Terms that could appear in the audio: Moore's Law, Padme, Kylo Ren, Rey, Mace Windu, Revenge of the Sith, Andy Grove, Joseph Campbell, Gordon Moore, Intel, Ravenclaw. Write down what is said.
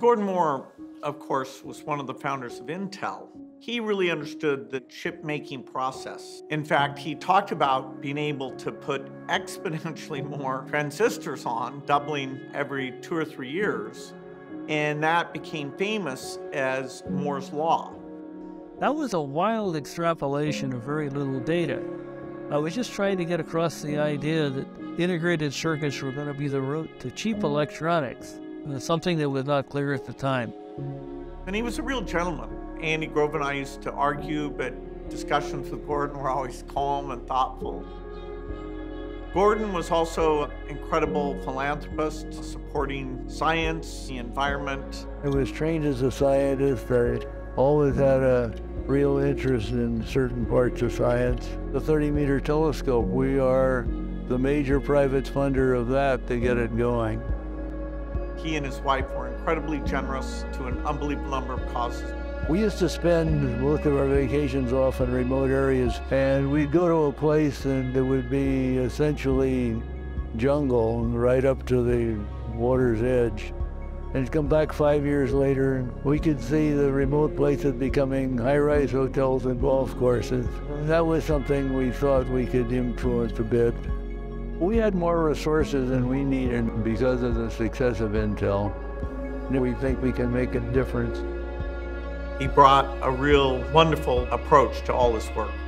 Gordon Moore, of course, was one of the founders of Intel. He really understood the chip-making process. In fact, he talked about being able to put exponentially more transistors on, doubling every 2 or 3 years, and that became famous as Moore's Law. That was a wild extrapolation of very little data. I was just trying to get across the idea that integrated circuits were going to be the route to cheap electronics, something that was not clear at the time. And he was a real gentleman. Andy Grove and I used to argue, but discussions with Gordon were always calm and thoughtful. Gordon was also an incredible philanthropist, supporting science, the environment. He was trained as a scientist, but always had a real interest in certain parts of science. The 30-meter telescope, we are the major private funder of that to get it going. He and his wife were incredibly generous to an unbelievable number of causes. We used to spend most of our vacations off in remote areas, and we'd go to a place and there would be essentially jungle right up to the water's edge. And come back 5 years later, and we could see the remote places becoming high-rise hotels and golf courses. And that was something we thought we could influence a bit. We had more resources than we needed because of the success of Intel. And we think we can make a difference. He brought a real wonderful approach to all his work.